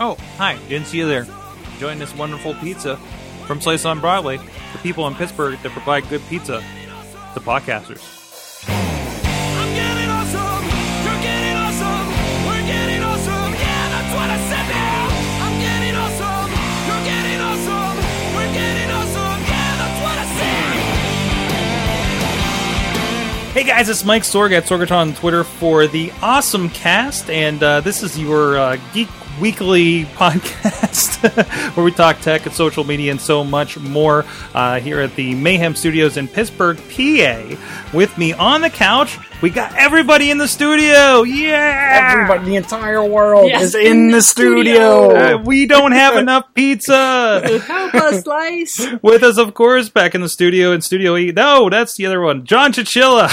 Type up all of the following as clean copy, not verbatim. Oh, hi. Didn't see you there. Enjoying this wonderful pizza from Slice on Broadway. The people in Pittsburgh that provide good pizza. The podcasters. Hey guys, it's Mike Sorg at Sorgaton on Twitter for the Awesome Cast, and this is your Geek Weekly podcast where we talk tech and social media and so much more here at the Mayhem Studios in Pittsburgh, PA. With me on the couch, we got everybody in the studio! Yeah! Everybody, the entire world is in the studio! We don't have enough pizza! Help us, Slice! With us, of course, back in the studio, in Studio E. No, that's the other one. John Chichilla!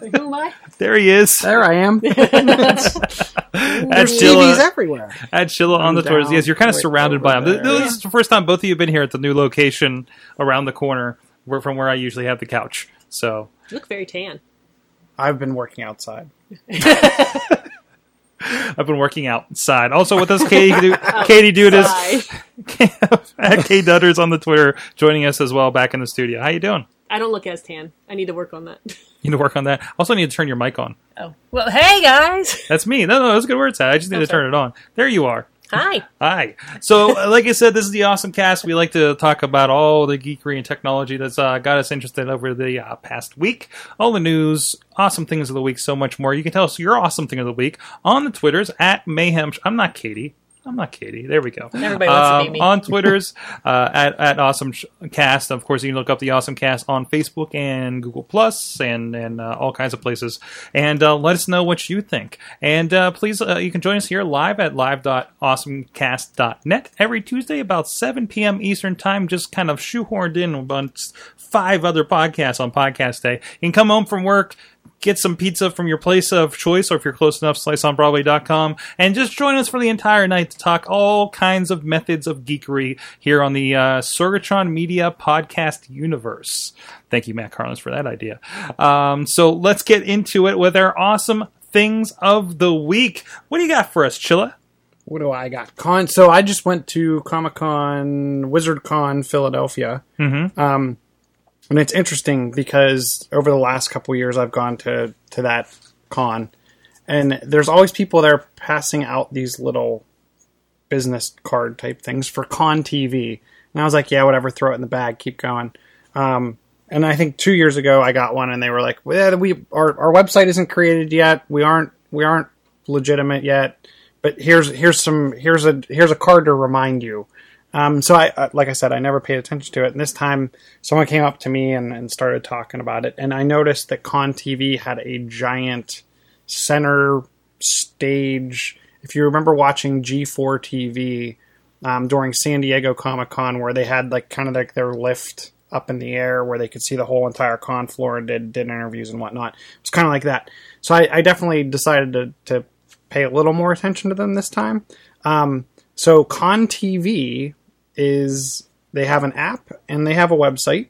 Who am I? There he is. There I am. There's TVs everywhere. At Chilla on the tours. Yes, you're kind of surrounded by them. This is the first time both of you have been here at the new location around the corner from where I usually have the couch. So you look very tan. I've been working outside. I've been working outside. Also with us, Katie Dudas. K Dutters on the Twitter joining us as well back in the studio. How you doing? I don't look as tan. I need to work on that. You need to work on that. Also, I need to turn your mic on. Oh. Well, hey, guys. That's me. No, that's a good word, Tad. I just need to turn it on. There you are. Hi. So, like I said, this is the Awesome Cast. We like to talk about all the geekery and technology that's got us interested over the past week. All the news, awesome things of the week, so much more. You can tell us your awesome thing of the week on the Twitters at Mayhem. I'm not Katie. There we go. Everybody wants to meet me. On Twitters, at AwesomeCast. Of course, you can look up the Awesome Cast on Facebook and Google Plus and all kinds of places. And let us know what you think. And please, you can join us here live at live.awesomecast.net every Tuesday about 7 p.m. Eastern Time, just kind of shoehorned in amongst 5 other podcasts on Podcast Day. You can come home from work, get some pizza from your place of choice, or if you're close enough, sliceonbroadway.com, and just join us for the entire night to talk all kinds of methods of geekery here on the Sorgatron Media podcast universe. Thank you, Matt Carlins, for that idea. So let's get into it with our awesome things of the week. What do you got for us, Chilla? What do I got? So I just went to Comic-Con, WizardCon, Philadelphia. Mm-hmm. And it's interesting because over the last couple of years, I've gone to that con, and there's always people there passing out these little business card type things for Con TV. And I was like, yeah, whatever, throw it in the bag, keep going. And I think 2 years ago, I got one, and they were like, well, our website isn't created yet, we aren't legitimate yet, but here's a card to remind you. So I, like I said, I never paid attention to it. And this time someone came up to me and started talking about it. And I noticed that Con TV had a giant center stage. If you remember watching G4 TV, during San Diego Comic-Con, where they had like kind of like their lift up in the air where they could see the whole entire con floor and did interviews and whatnot. It was kind of like that. So I definitely decided to pay a little more attention to them this time. So Con TV they have an app and they have a website,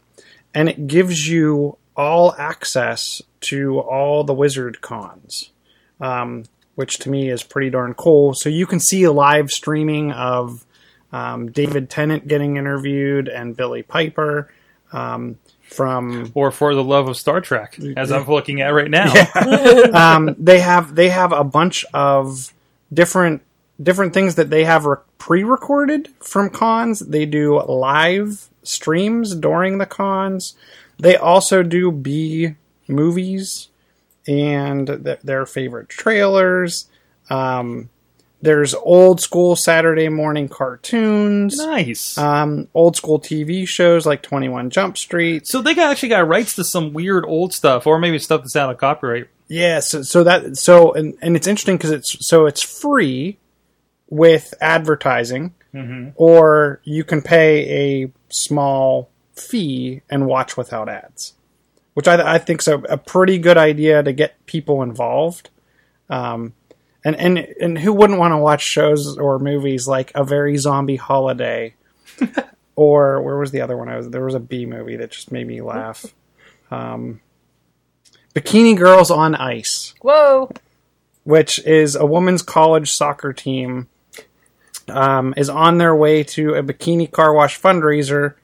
and it gives you all access to all the Wizard Cons, which to me is pretty darn cool. So you can see a live streaming of David Tennant getting interviewed and Billy Piper from... Or For the Love of Star Trek, as I'm looking at right now. Yeah. They have a bunch of different things that they have pre-recorded from cons. They do live streams during the cons. They also do B movies and their favorite trailers. There's old school Saturday morning cartoons. Nice. Old school TV shows like 21 Jump Street. So they actually got rights to some weird old stuff, or maybe stuff that's out of copyright. Yeah, so it's interesting because it's free with advertising, mm-hmm. or you can pay a small fee and watch without ads, which I think is a pretty good idea to get people involved. And who wouldn't want to watch shows or movies like A Very Zombie Holiday, or where was the other one? There was a B movie that just made me laugh. Bikini Girls on Ice. Whoa! Which is a women's college soccer team is on their way to a bikini car wash fundraiser.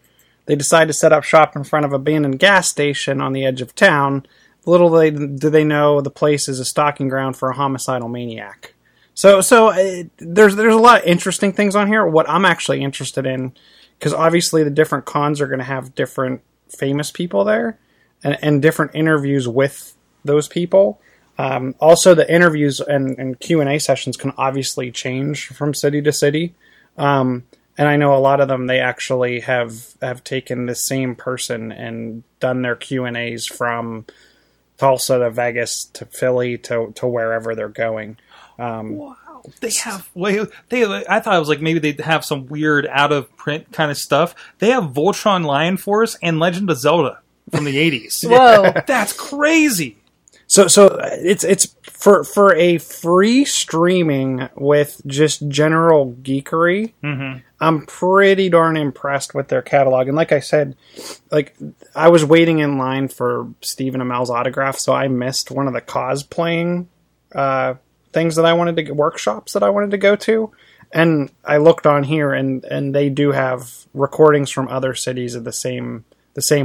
They decide to set up shop in front of an abandoned gas station on the edge of town. Little do they know the place is a stalking ground for a homicidal maniac. So there's a lot of interesting things on here. What I'm actually interested in, because obviously the different cons are going to have different famous people there. And different interviews with those people. Also, the interviews and Q&A sessions can obviously change from city to city. And I know a lot of them, they actually have taken the same person and done their Q&As from Tulsa to Vegas to Philly to wherever they're going. Wow. I thought it was like maybe they'd have some weird out-of-print kind of stuff. They have Voltron Lion Force and Legend of Zelda. From the 80s. Whoa, that's crazy. So it's for a free streaming with just general geekery. Mm-hmm. I'm pretty darn impressed with their catalog. And like I said, I was waiting in line for Stephen Amell's autograph, so I missed one of the cosplaying things that I wanted to workshops that I wanted to go to. And I looked on here, and they do have recordings from other cities of the same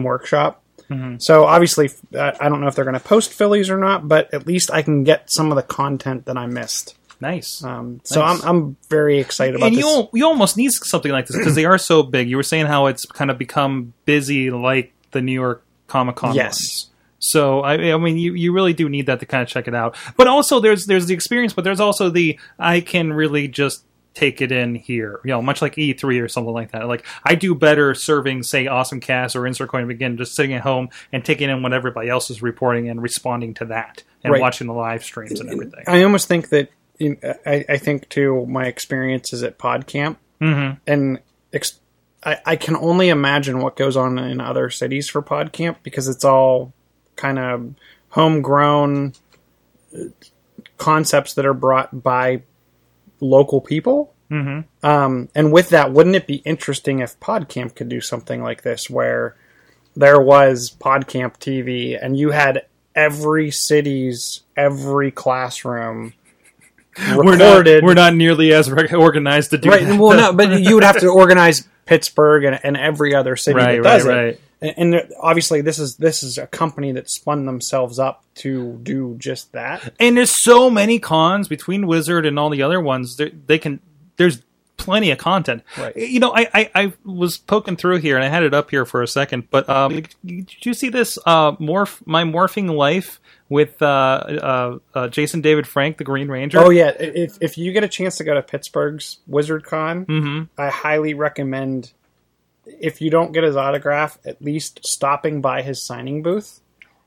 workshop. Mm-hmm. So obviously, I don't know if they're going to post Phillies or not, but at least I can get some of the content that I missed. Nice. So nice. I'm very excited about this. And you almost need something like this because they are so big. You were saying how it's kind of become busy like the New York Comic-Con. Yes. Ones. So, I mean, you really do need that to kind of check it out. But also, there's the experience, but there's also the I can really just take it in here, much like E3 or something like that. Like, I do better serving, say, Awesome Cast or Insert Coin Begin, just sitting at home and taking in what everybody else is reporting and responding to that and watching the live streams and everything. I almost think that, I think, too, my experience is at PodCamp. Mm-hmm. And I can only imagine what goes on in other cities for PodCamp because it's all kind of homegrown concepts that are brought by local people. Mm-hmm. And with that, wouldn't it be interesting if PodCamp could do something like this where there was PodCamp TV and you had every city's every classroom recorded? We're not nearly as organized to do that. Well, no, but you would have to organize Pittsburgh and every other city that does it. And obviously, this is a company that spun themselves up to do just that. And there's so many cons between Wizard and all the other ones. There's plenty of content. Right. I was poking through here, and I had it up here for a second. But did you see this My Morphing Life with Jason David Frank, the Green Ranger? Oh, yeah. If you get a chance to go to Pittsburgh's WizardCon, mm-hmm. I highly recommend, if you don't get his autograph, at least stopping by his signing booth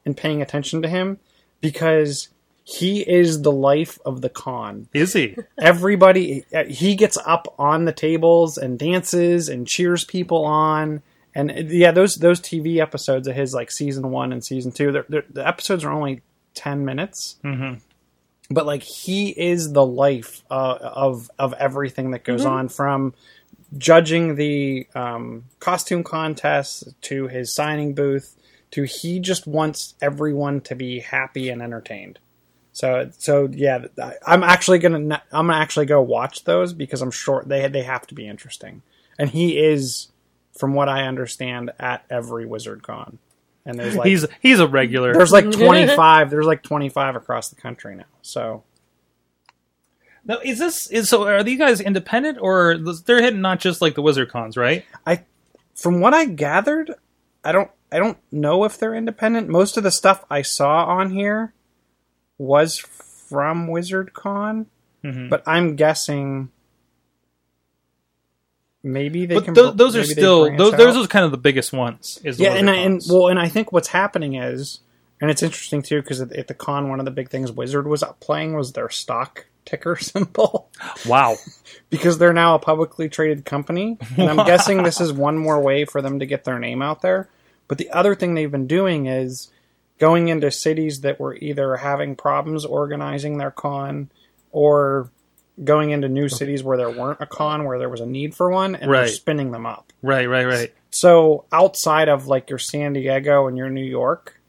and paying attention to him, because he is the life of the con. Is he? Everybody, he gets up on the tables and dances and cheers people on. And yeah, those TV episodes of his, like season 1 and season 2, the episodes are only 10 minutes. Mm-hmm. But like, he is the life of everything that goes mm-hmm. on, from judging the costume contests to his signing booth to he just wants everyone to be happy and entertained. So yeah, I'm actually go watch those because I'm sure they have to be interesting. And he is, from what I understand, at every WizardCon. And there's like he's a regular. There's like 25. There's like 25 across the country now. So. Now, are these guys independent, or they're hitting not just like the Wizard Cons, right? From what I gathered, I don't know if they're independent. Most of the stuff I saw on here was from Wizard Con, mm-hmm. but I'm guessing maybe they can. Those are still those are kind of the biggest ones. Is the Wizard Cons. And I think what's happening is And it's interesting, too, because at the con, one of the big things Wizard was playing was their stock ticker symbol. Wow. Because they're now a publicly traded company. And I'm guessing this is one more way for them to get their name out there. But the other thing they've been doing is going into cities that were either having problems organizing their con or going into new cities where there weren't a con, where there was a need for one, and they're spinning them up. Right. So outside of like your San Diego and your New York,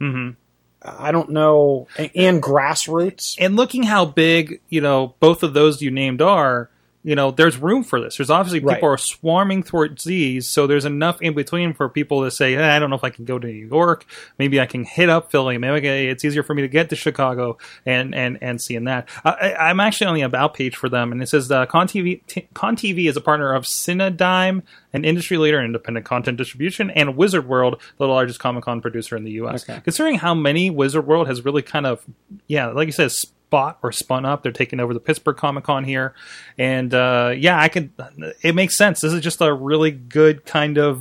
I don't know, and grassroots. And looking how big, you know, both of those you named are, you know, there's room for this. There's obviously people are swarming towards these, so there's enough in between for people to say, I don't know if I can go to New York. Maybe I can hit up Philly. Maybe it's easier for me to get to Chicago and seeing that. I'm actually on the About page for them, and it says Con TV is a partner of Cinedigm, an industry leader in independent content distribution, and Wizard World, the largest Comic-Con producer in the U.S. Okay. Considering how many Wizard World has really kind of, like you said, bought or spun up. They're taking over the Pittsburgh Comic-Con here, and it makes sense. This is just a really good kind of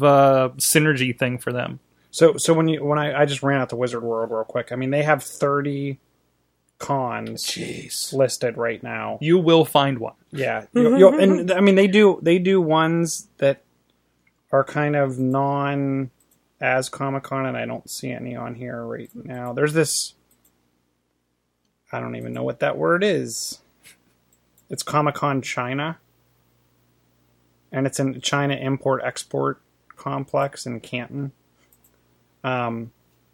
synergy thing for them. So when I just ran out the Wizard World real quick. I mean, they have 30 cons listed right now. You will find one. Yeah, you'll, and I mean they do ones that are kind of non as Comic-Con, and I don't see any on here right now. There's this. I don't even know what that word is. It's Comic-Con China. And it's in China Import-Export Complex in Canton. But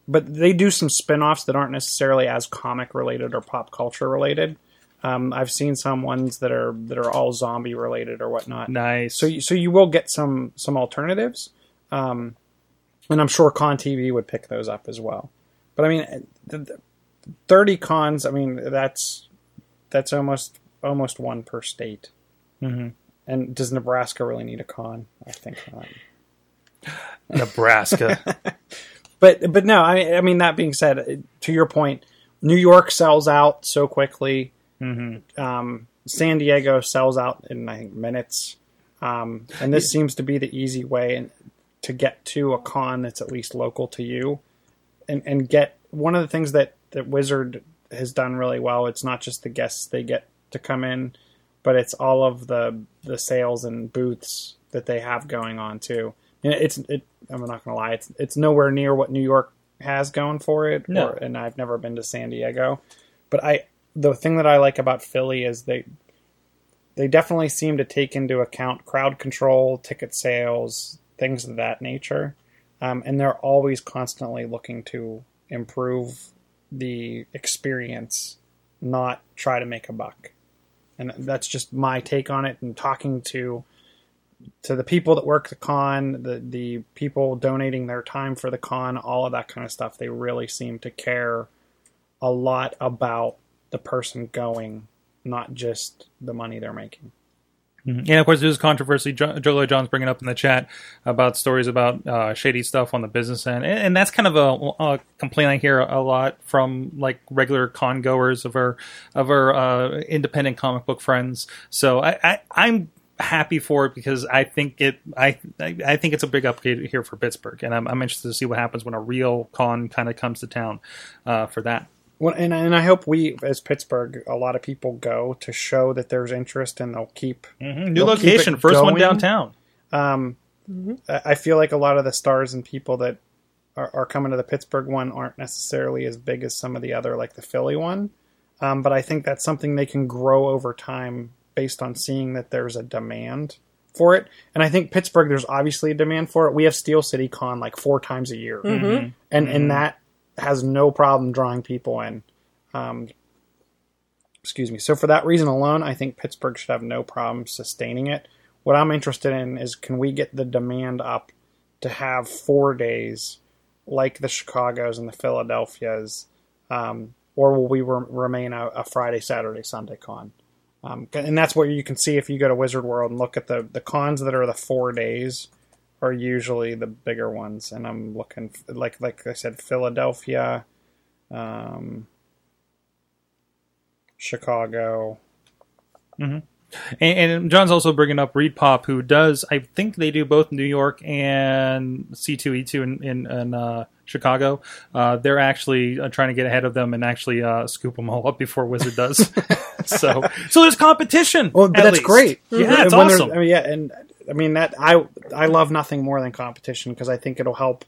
they do some spin-offs that aren't necessarily as comic-related or pop culture-related. I've seen some ones that are all zombie-related or whatnot. Nice. So you will get some alternatives. And I'm sure Con TV would pick those up as well. But I mean... 30 cons, I mean, that's almost one per state. Mm-hmm. And does Nebraska really need a con? I think not. Nebraska. But no, I mean, that being said, to your point, New York sells out so quickly. Mm-hmm. San Diego sells out in, I think, minutes. And this seems to be the easy way to get to a con that's at least local to you. And get one of the things that Wizard has done really well. It's not just the guests they get to come in, but it's all of the sales and booths that they have going on too. And I'm not gonna lie, it's nowhere near what New York has going for it. No. And I've never been to San Diego, but the thing that I like about Philly is they definitely seem to take into account crowd control, ticket sales, things of that nature. And they're always constantly looking to improve the experience, not try to make a buck. And that's just my take on it. And talking to the people that work the con, the people donating their time for the con, all of that kind of stuff, they really seem to care a lot about the person going, not just the money they're making. Mm-hmm. And of course, there's controversy. Joe John's bringing up in the chat about stories about shady stuff on the business end, and that's kind of a complaint I hear a lot from like regular con goers of our independent comic book friends. So I'm happy for it because I think I think it's a big upgrade here for Pittsburgh, and I'm interested to see what happens when a real con kind of comes to town for that. Well, and I hope we, as Pittsburgh, a lot of people go to show that there's interest, and they'll keep new location, first one downtown. I feel like a lot of the stars and people that are coming to the Pittsburgh one aren't necessarily as big as some of the other, like the Philly one. But I think that's something they can grow over time based on seeing that there's a demand for it. And I think Pittsburgh, there's obviously a demand for it. We have Steel City Con like 4 times a year, and that has no problem drawing people in. Excuse me. So for that reason alone, I think Pittsburgh should have no problem sustaining it. What I'm interested in is, can we get the demand up to have 4 days like the Chicagos and the Philadelphias, or will we remain a Friday, Saturday, Sunday con? And that's what you can see if you go to Wizard World and look at the cons that are the 4 days are usually the bigger ones, and I'm looking like I said, Philadelphia, Chicago. And John's also bringing up Reed Pop, who does, I think they do both New York and C2E2 in Chicago. They're actually trying to get ahead of them and actually scoop them all up before Wizard does. so there's competition. Well, but that's great. Yeah, it's awesome. I love nothing more than competition because I think it'll help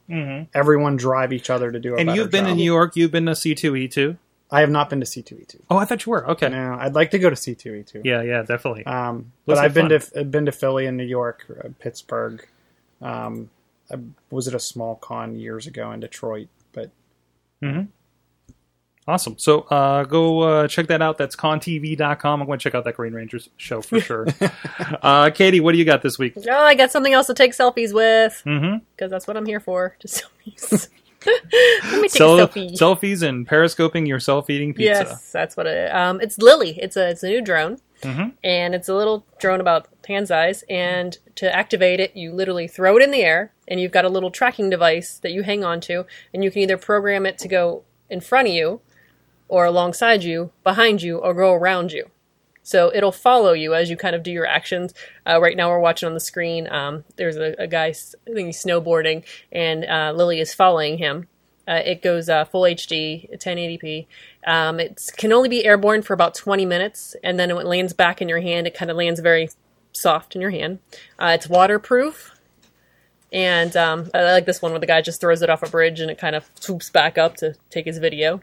everyone drive each other to do a better job. And you've been in New York. You've been to C2E2. I have not been to C2E2. Oh, I thought you were. Okay. No, I'd like to go to C2E2. Yeah, definitely. But I've been to Philly and New York, Pittsburgh. I was at a small con years ago in Detroit, but. Mm-hmm. Awesome. So go check that out. That's contv.com. I'm going to check out that Green Rangers show for sure. Katie, what do you got this week? Oh, I got something else to take selfies with. Mm-hmm. Because that's what I'm here for. Just selfies. Let me take a selfie. Selfies and periscoping your self-eating pizza. Yes, that's what it is. It's Lily. It's a new drone. Mm-hmm. And it's a little drone about hand size. And to activate it, you literally throw it in the air. And you've got a little tracking device that you hang on to. And you can either program it to go in front of you, or alongside you, behind you, or go around you. So it'll follow you as you kind of do your actions. Right now we're watching on the screen. There's a guy, I think he's snowboarding, and Lily is following him. It goes full HD, 1080p. It can only be airborne for about 20 minutes, and then when it lands back in your hand, it kind of lands very soft in your hand. It's waterproof. And I like this one where the guy just throws it off a bridge and it kind of swoops back up to take his video.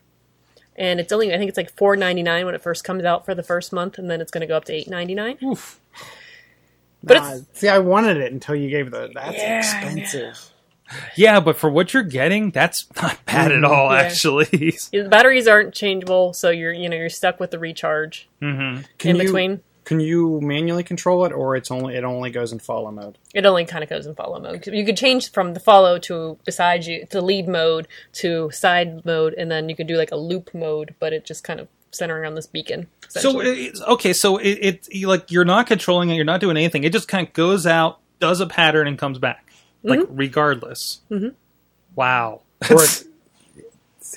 And it's only, I think it's like $4.99 when it first comes out for the first month, and then it's going to go up to $8.99. Oof. But I wanted it until you gave that's expensive. Yeah, but for what you're getting, that's not bad at all, actually. The batteries aren't changeable, so you're stuck with the recharge in between. Can you manually control it, or it only goes in follow mode? It only kind of goes in follow mode. You could change from the follow to beside you to lead mode to side mode, and then you could do like a loop mode, but it just kind of centering on this beacon. So you're not controlling it, you're not doing anything. It just kind of goes out, does a pattern, and comes back, regardless. Mm-hmm. Wow,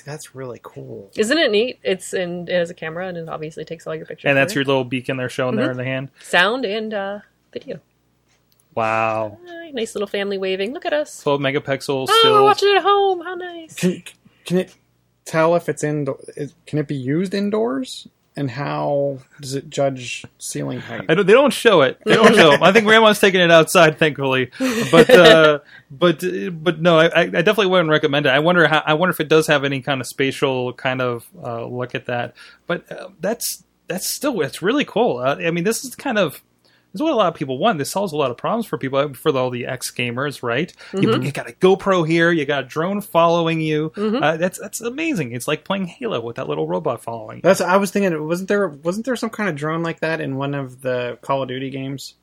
that's really cool. Isn't it neat? It has a camera, and it obviously takes all your pictures. And that's your little beacon they're showing there in the hand. Sound and video. Wow. Nice little family waving. Look at us. 12 megapixels. Oh, we're watching it at home. How nice. Can it tell if it's indoors? Can it be used indoors? And how does it judge ceiling height? They don't show it. I think Grandma's taking it outside, thankfully. But no, I definitely wouldn't recommend it. I wonder if it does have any kind of spatial kind of look at that. But that's really cool. This is kind of. Is what a lot of people want. This solves a lot of problems for people, for all the ex gamers, right? Mm-hmm. You got a GoPro here, you got a drone following you. Mm-hmm. That's amazing. It's like playing Halo with that little robot following you. I was thinking, wasn't there some kind of drone like that in one of the Call of Duty games?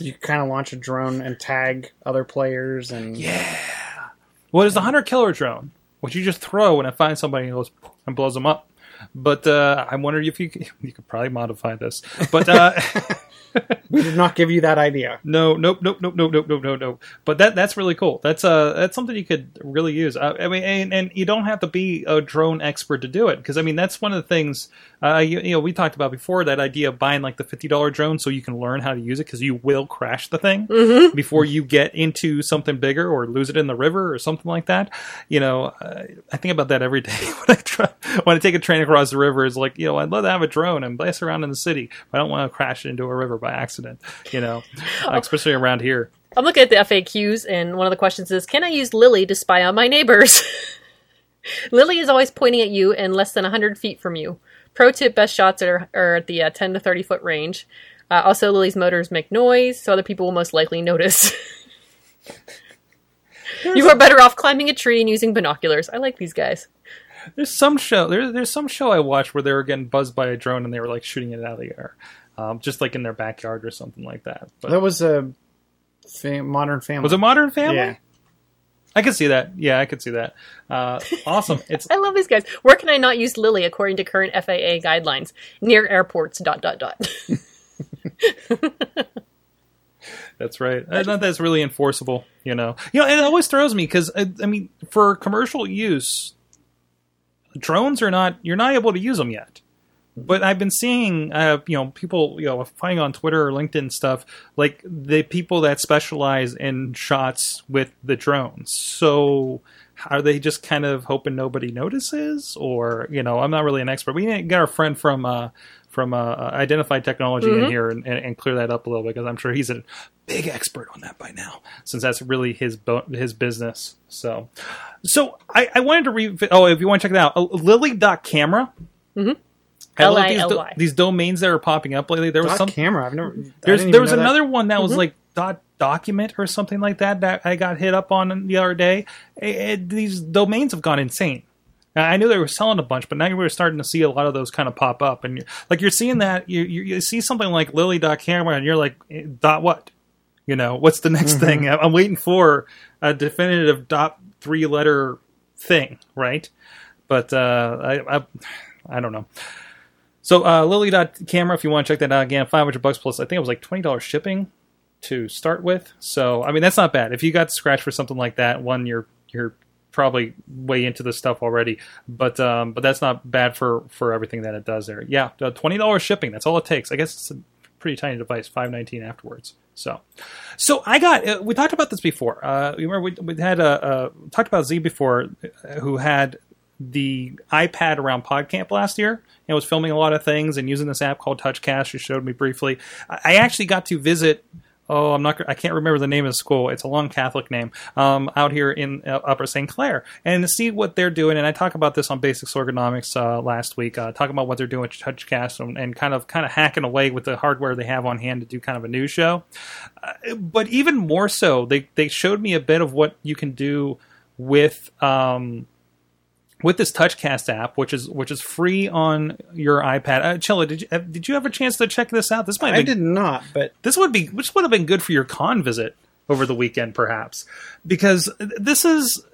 You kind of launch a drone and tag other players and there's the hunter killer drone, which you just throw and it finds somebody and blows them up. But I'm wondering if you could probably modify this. But we did not give you that idea. No. But that's really cool. That's something you could really use. And you don't have to be a drone expert to do it, because that's one of the things we talked about before, that idea of buying like the $50 drone so you can learn how to use it, because you will crash the thing before you get into something bigger or lose it in the river or something like that. I think about that every day when I take a train across the river. It's like, I'd love to have a drone and blast around in the city, but I don't want to crash into a river by accident, especially around here. I'm looking at the FAQs, and one of the questions is, can I use Lily to spy on my neighbors? Lily is always pointing at you and less than 100 feet from you. Pro tip, best shots are at the 10 to 30 foot range. Also, Lily's motors make noise, so other people will most likely notice. You are better off climbing a tree and using binoculars. I like these guys. There's some show I watched where they were getting buzzed by a drone and they were like shooting it out of the air. Just like in their backyard or something like that. But that was a Modern Family. Was it Modern Family? Yeah. I could see that. Yeah, I could see that. Awesome. I love these guys. Where can I not use Lily according to current FAA guidelines? Near airports, .. That's right. I don't think that's really enforceable, it always throws me because, for commercial use, drones you're not able to use them yet. But I've been seeing, people, finding on Twitter or LinkedIn stuff, like the people that specialize in shots with the drones. So are they just kind of hoping nobody notices? Or, I'm not really an expert. We didn't get our friend from Identified Technology in here and clear that up a little bit, because I'm sure he's a big expert on that by now, since that's really his business. So I wanted to if you want to check it out, lily.camera. Mm-hmm. I love these domains that are popping up lately. There was some camera. I've never. There was another one that was like .document or something like that I got hit up on the other day. These domains have gone insane. I knew they were selling a bunch, but now we're starting to see a lot of those kind of pop up. And you're seeing that you see something like Lily.camera, and you're like dot what? What's the next thing? I'm waiting for a definitive .3 letter thing, right? But I don't know. So Lily.camera, if you want to check that out, again, $500 plus, I think it was like $20 shipping to start with. So, I mean, that's not bad. If you got scratched for something like that, one, you're probably way into this stuff already. But that's not bad for everything that it does there. Yeah, $20 shipping, that's all it takes. I guess it's a pretty tiny device, $5.19 afterwards. So I got. We talked about this before. You remember we had talked about Z before, who had the iPad around PodCamp last year and was filming a lot of things and using this app called TouchCast. She showed me briefly. I actually got to visit. I can't remember the name of the school. It's a long Catholic name. Out here in Upper St. Clair, and to see what they're doing. And I talk about this on Basics Ergonomics last week, talking about what they're doing with TouchCast and kind of hacking away with the hardware they have on hand to do kind of a news show. But even more so, they showed me a bit of what you can do with this TouchCast app, which is free on your iPad. Chilla, did you have a chance to check this out? This might. I did not, but which would have been good for your con visit over the weekend, perhaps, because this is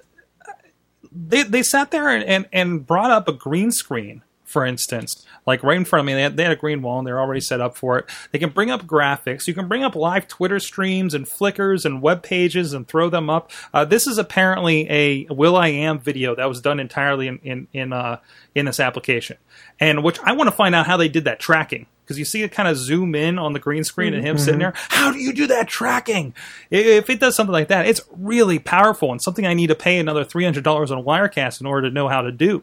they sat there and brought up a green screen, for instance, like right in front of me. They had a green wall and they're already set up for it. They can bring up graphics. You can bring up live Twitter streams and Flickrs and web pages and throw them up. This is apparently a Will.i.am video that was done entirely in this application, and which I want to find out how they did that tracking, because you see it kind of zoom in on the green screen and him sitting there. How do you do that tracking? If it does something like that, it's really powerful and something I need to pay another $300 on Wirecast in order to know how to do,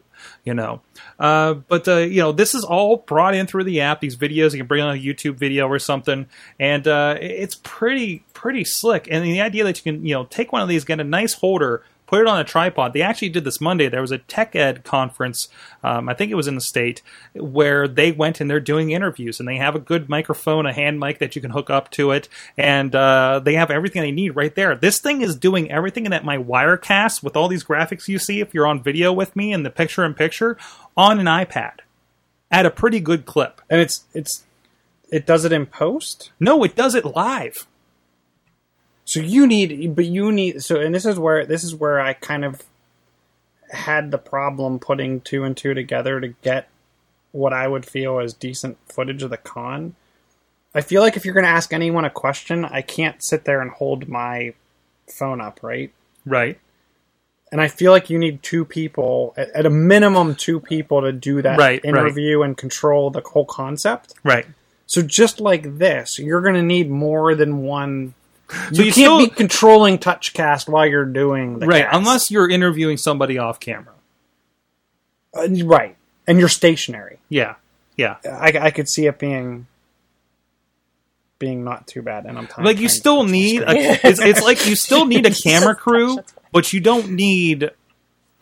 But this is all brought in through the app. These videos, you can bring on a YouTube video or something. And it's pretty slick. And the idea that you can, take one of these, get a nice holder, put it on a tripod. They actually did this Monday. There was a tech ed conference, I think it was in the state, where they went and they're doing interviews. And they have a good microphone, a hand mic that you can hook up to it. And they have everything they need right there. This thing is doing everything that my Wirecast, with all these graphics you see if you're on video with me and the picture-in-picture, on an iPad at a pretty good clip. And it does it in post? No, it does it live. And this is where I kind of had the problem putting two and two together to get what I would feel as decent footage of the con. I feel like if you're going to ask anyone a question, I can't sit there and hold my phone up, right? Right. And I feel like you need two people, at a minimum two people, to do that interview and control the whole concept. Right. So just like this, you're going to need more than one. So you can't be controlling TouchCast while you're doing the cast. Unless you're interviewing somebody off camera. Right. And you're stationary. Yeah. I could see it being not too bad, and I'm tired. Like, you still need it's like you still need a camera crew, but you don't need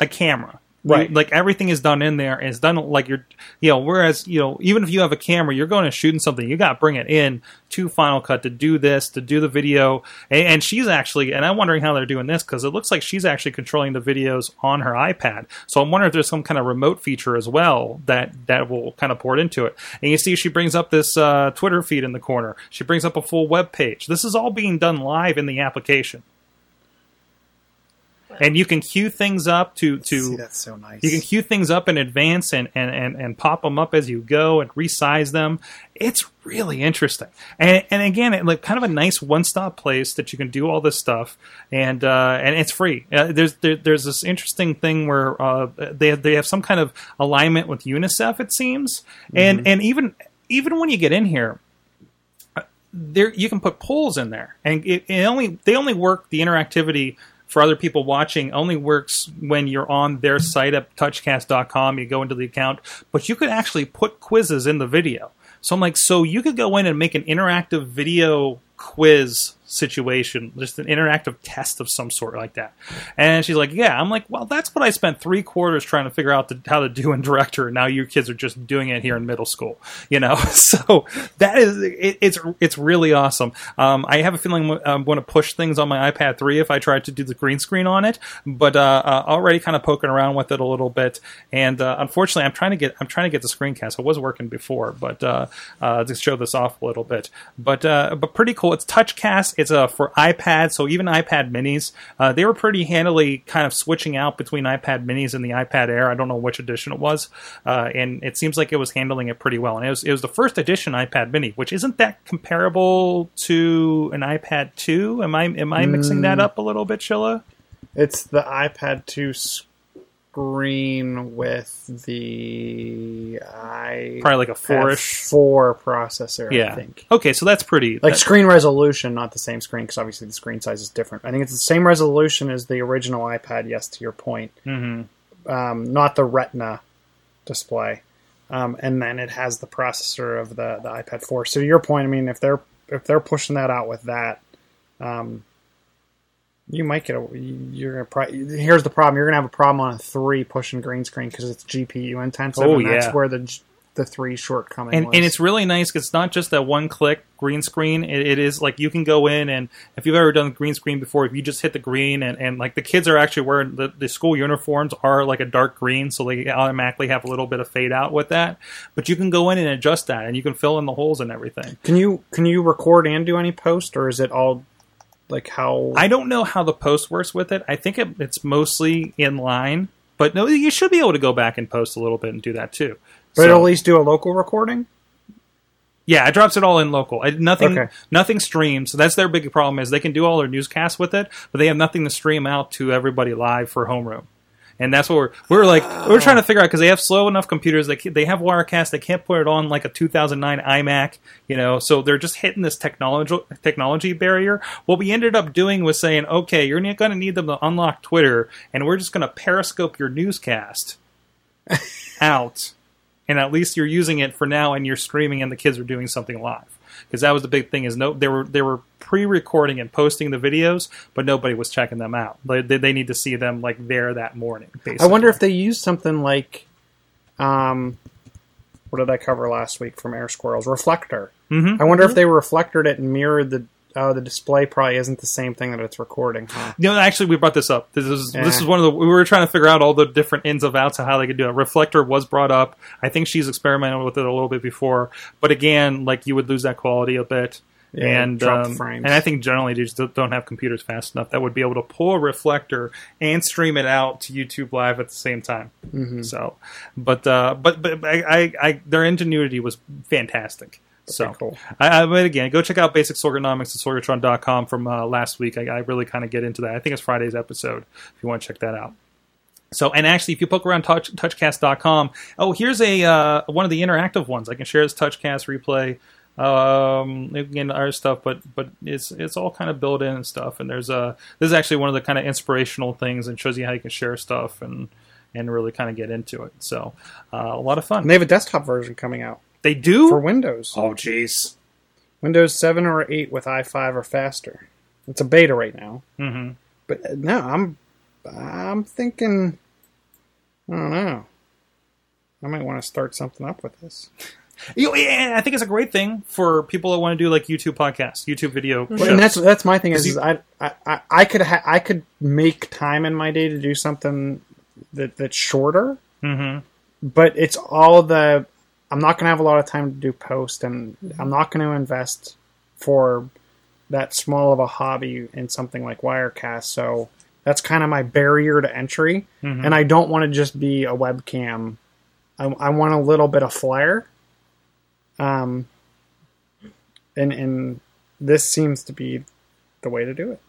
a camera. Right. Like, everything is done in there, and it's done like you're, whereas, even if you have a camera, you're going to shooting something, you got to bring it in to Final Cut to do this, to do the video. And she's actually, and I'm wondering how they're doing this, because it looks like she's actually controlling the videos on her iPad. So I'm wondering if there's some kind of remote feature as well that will kind of port into it. And you see she brings up this Twitter feed in the corner. She brings up a full web page. This is all being done live in the application. And you can queue things up to see, that's so nice. You can queue things up in advance and pop them up as you go and resize them. It's really interesting. And again, it, like, kind of a nice one-stop place that you can do all this stuff, and it's free. There's this interesting thing where they have some kind of alignment with UNICEF, it seems. And mm-hmm. and even when you get in here, there you can put polls in there, and they only work, the interactivity for other people watching only works when you're on their site at touchcast.com. You go into the account, but you could actually put quizzes in the video. So I'm like, so you could go in and make an interactive video quiz situation, just an interactive test of some sort like that. And she's like, yeah. I'm like, well, that's what I spent 3 quarters trying to figure out how to do in Director, and now your kids are just doing it here in middle school, you know? So that is, it's really awesome. I have a feeling I'm going to push things on my iPad 3 if I try to do the green screen on it, but already kind of poking around with it a little bit. And unfortunately, I'm trying to get the screencast. It was working before, but to show this off a little bit. But pretty cool. It's TouchCast. It's for iPad, so even iPad minis. They were pretty handily kind of switching out between iPad minis and the iPad Air. I don't know which edition it was, and it seems like it was handling it pretty well. And it was the first edition iPad mini, which isn't that comparable to an iPad 2. Am I mixing that up a little bit, Chilla? It's the iPad 2 screen with the probably like a 4 processor, yeah. I think. Okay, so that's pretty... screen resolution, not the same screen, because obviously the screen size is different. I think it's the same resolution as the original iPad, yes, to your point. Mm-hmm. Not the Retina display. And then it has the processor of the iPad 4. So to your point, I mean, if they're pushing that out with that... You might get here's the problem. You're going to have a problem on a 3 pushing green screen because it's GPU intensive. Oh, and that's yeah. where the 3 shortcoming was. And it's really nice because it's not just that one click green screen. It is like you can go in, and if you've ever done green screen before, if you just hit the green and like the kids are actually wearing the school uniforms are like a dark green, so they automatically have a little bit of fade out with that. But you can go in and adjust that, and you can fill in the holes and everything. Can you record and do any post, or is it all... Like how I don't know how the post works with it. I think it's mostly in line, but no, you should be able to go back and post a little bit and do that too. But it'll at least do a local recording. Yeah, it drops it all in local. Nothing streams. So that's their big problem is they can do all their newscasts with it, but they have nothing to stream out to everybody live for homeroom. And that's what we're trying to figure out because they have slow enough computers. They have Wirecast. They can't put it on like a 2009 iMac, you know. So they're just hitting this technology barrier. What we ended up doing was saying, okay, you're going to need them to unlock Twitter, and we're just going to Periscope your newscast out, and at least you're using it for now, and you're streaming, and the kids are doing something live because that was the big thing. Is no, they were pre-recording and posting the videos, but nobody was checking them out. They need to see them like there that morning, basically. I wonder if they use something like, what did I cover last week from Air Squirrels? Reflector. Mm-hmm. I wonder if they reflectored it and mirrored the display probably isn't the same thing that it's recording. Huh? You know, actually, we brought this up. This is one of the... We were trying to figure out all the different ins and outs of how they could do it. Reflector was brought up. I think she's experimented with it a little bit before. But again, like you would lose that quality a bit. Yeah, and I think generally they just don't have computers fast enough that would be able to pull a reflector and stream it out to YouTube Live at the same time. Mm-hmm. So, but their ingenuity was fantastic. So cool. But again, go check out Basic Sorgonomics at Sorgatron.com from last week. I really kind of get into that. I think it's Friday's episode if you want to check that out. So, and actually, if you poke around touchcast.com, here's a one of the interactive ones. I can share this TouchCast replay. Again, our stuff, but it's all kind of built in and stuff. And this is actually one of the kind of inspirational things and shows you how you can share stuff and really kind of get into it. So a lot of fun. And they have a desktop version coming out. They do? For Windows. Oh, jeez. Windows 7 or 8 with i5 or faster. It's a beta right now. Mm-hmm. But no, I'm thinking, I don't know. I might want to start something up with this. And I think it's a great thing for people that want to do like YouTube podcasts, YouTube video. Shows. And that's my thing is I could make time in my day to do something that's shorter, mm-hmm. but it's all I'm not going to have a lot of time to do posts, and I'm not going to invest for that small of a hobby in something like Wirecast. So That's kind of my barrier to entry. Mm-hmm. And I don't want to just be a webcam. I want a little bit of flair. And this seems to be the way to do it.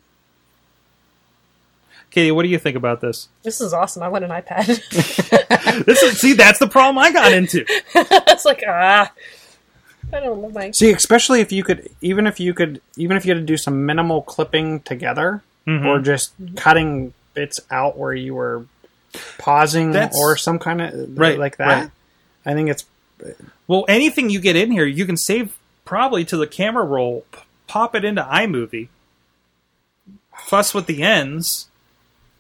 Katie, what do you think about this? This is awesome. I want an iPad. See, that's the problem I got into. It's like, I don't know. See, especially if you could, even if you had to do some minimal clipping together, mm-hmm. or just cutting bits out where you were pausing or some kind of like that. Right. I think it's... Well, anything you get in here, you can save probably to the camera roll, pop it into iMovie, fuss with the ends.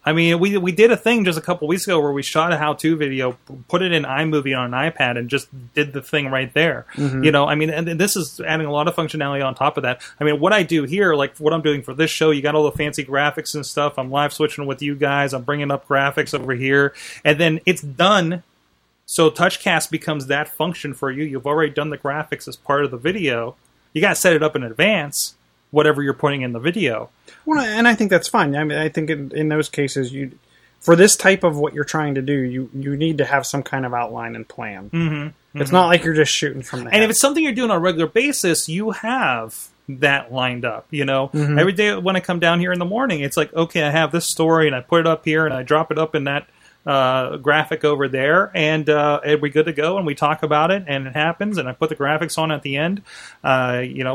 I mean, we did a thing just a couple weeks ago where we shot a how-to video, put it in iMovie on an iPad, and just did the thing right there. Mm-hmm. You know, I mean, and this is adding a lot of functionality on top of that. I mean, what I do here, like what I'm doing for this show, you got all the fancy graphics and stuff. I'm live switching with you guys. I'm bringing up graphics over here. And then it's done. So TouchCast becomes that function for you. You've already done the graphics as part of the video. You got to set it up in advance, whatever you're putting in the video. Well, and I think that's fine. I mean, I think in those cases, you, for this type of what you're trying to do, you need to have some kind of outline and plan. Mm-hmm, mm-hmm. It's not like you're just shooting from the head. And if it's something you're doing on a regular basis, you have that lined up, you know? Mm-hmm. Every day when I come down here in the morning, it's like, okay, I have this story, and I put it up here, and I drop it up in that graphic over there, and we're good to go, and we talk about it, and it happens, and I put the graphics on at the end,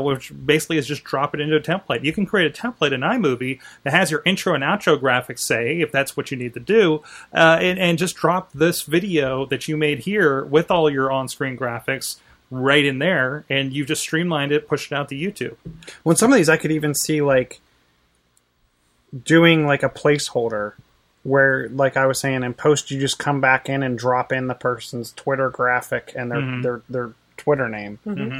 which basically is just drop it into a template. You can create a template in iMovie that has your intro and outro graphics, say, if that's what you need to do, and just drop this video that you made here with all your on-screen graphics right in there, and you've just streamlined it, pushed it out to YouTube. Well, in some of these, I could even see, like, doing, like, a placeholder where, like I was saying, in post, you just come back in and drop in the person's Twitter graphic and their mm-hmm. their Twitter name. Mm-hmm.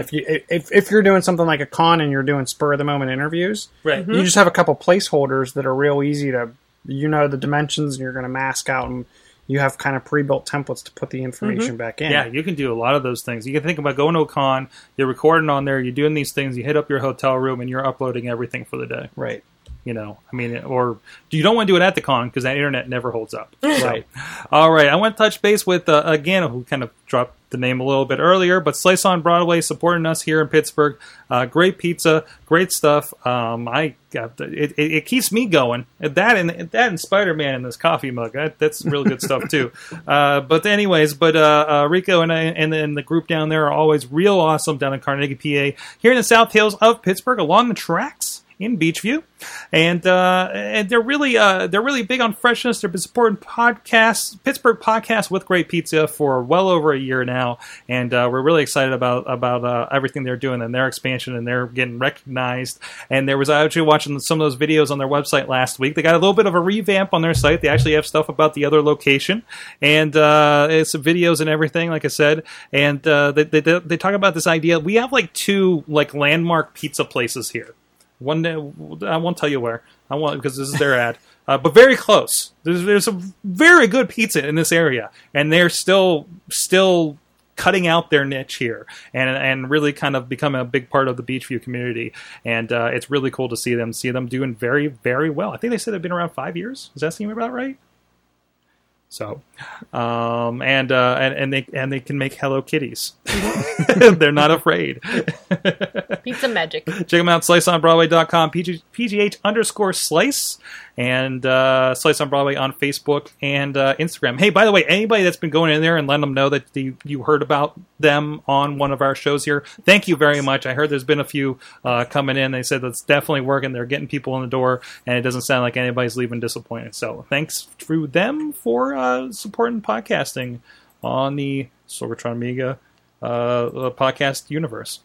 If you're doing something like a con and you're doing spur-of-the-moment interviews, right. Mm-hmm. You just have a couple placeholders that are real easy to, you know, the dimensions, and you're going to mask out, and you have kind of pre-built templates to put the information mm-hmm. back in. Yeah, you can do a lot of those things. You can think about going to a con, you're recording on there, you're doing these things, you hit up your hotel room, and you're uploading everything for the day. Right. You know, I mean, or you don't want to do it at the con because that internet never holds up. Right. All right. I want to touch base with, again, who kind of dropped the name a little bit earlier, but Slice on Broadway supporting us here in Pittsburgh. Great pizza, great stuff. It keeps me going. That and Spider-Man in this coffee mug. That's really good stuff too. But Rico and the group down there are always real awesome down in Carnegie, PA. Here in the South Hills of Pittsburgh, along the tracks. In Beachview, and they're really big on freshness. They've been supporting podcasts, Pittsburgh podcasts with great pizza for well over a year now, and we're really excited about everything they're doing and their expansion, and they're getting recognized. And I was actually watching some of those videos on their website last week. They got a little bit of a revamp on their site. They actually have stuff about the other location, and it's some videos and everything. Like I said, and they talk about this idea. We have like two landmark pizza places here. One day, I won't tell you where. I won't, because this is their ad. But very close. There's a very good pizza in this area, and they're still cutting out their niche here, and really kind of becoming a big part of the Beachview community. And it's really cool to see them doing very, very well. I think they said they've been around 5 years. Does that seem about right? So, and they can make Hello Kitties. They're not afraid. Pizza magic. Check them out, sliceonbroadway.com, PGH_slice, and Slice on Broadway on Facebook and Instagram. Hey, by the way, anybody that's been going in there and letting them know that you heard about them on one of our shows here, thank you very much. I heard there's been a few coming in. They said that's definitely working. They're getting people in the door, and it doesn't sound like anybody's leaving disappointed. So thanks to them for supporting podcasting on the Sorgatron Mega podcast universe.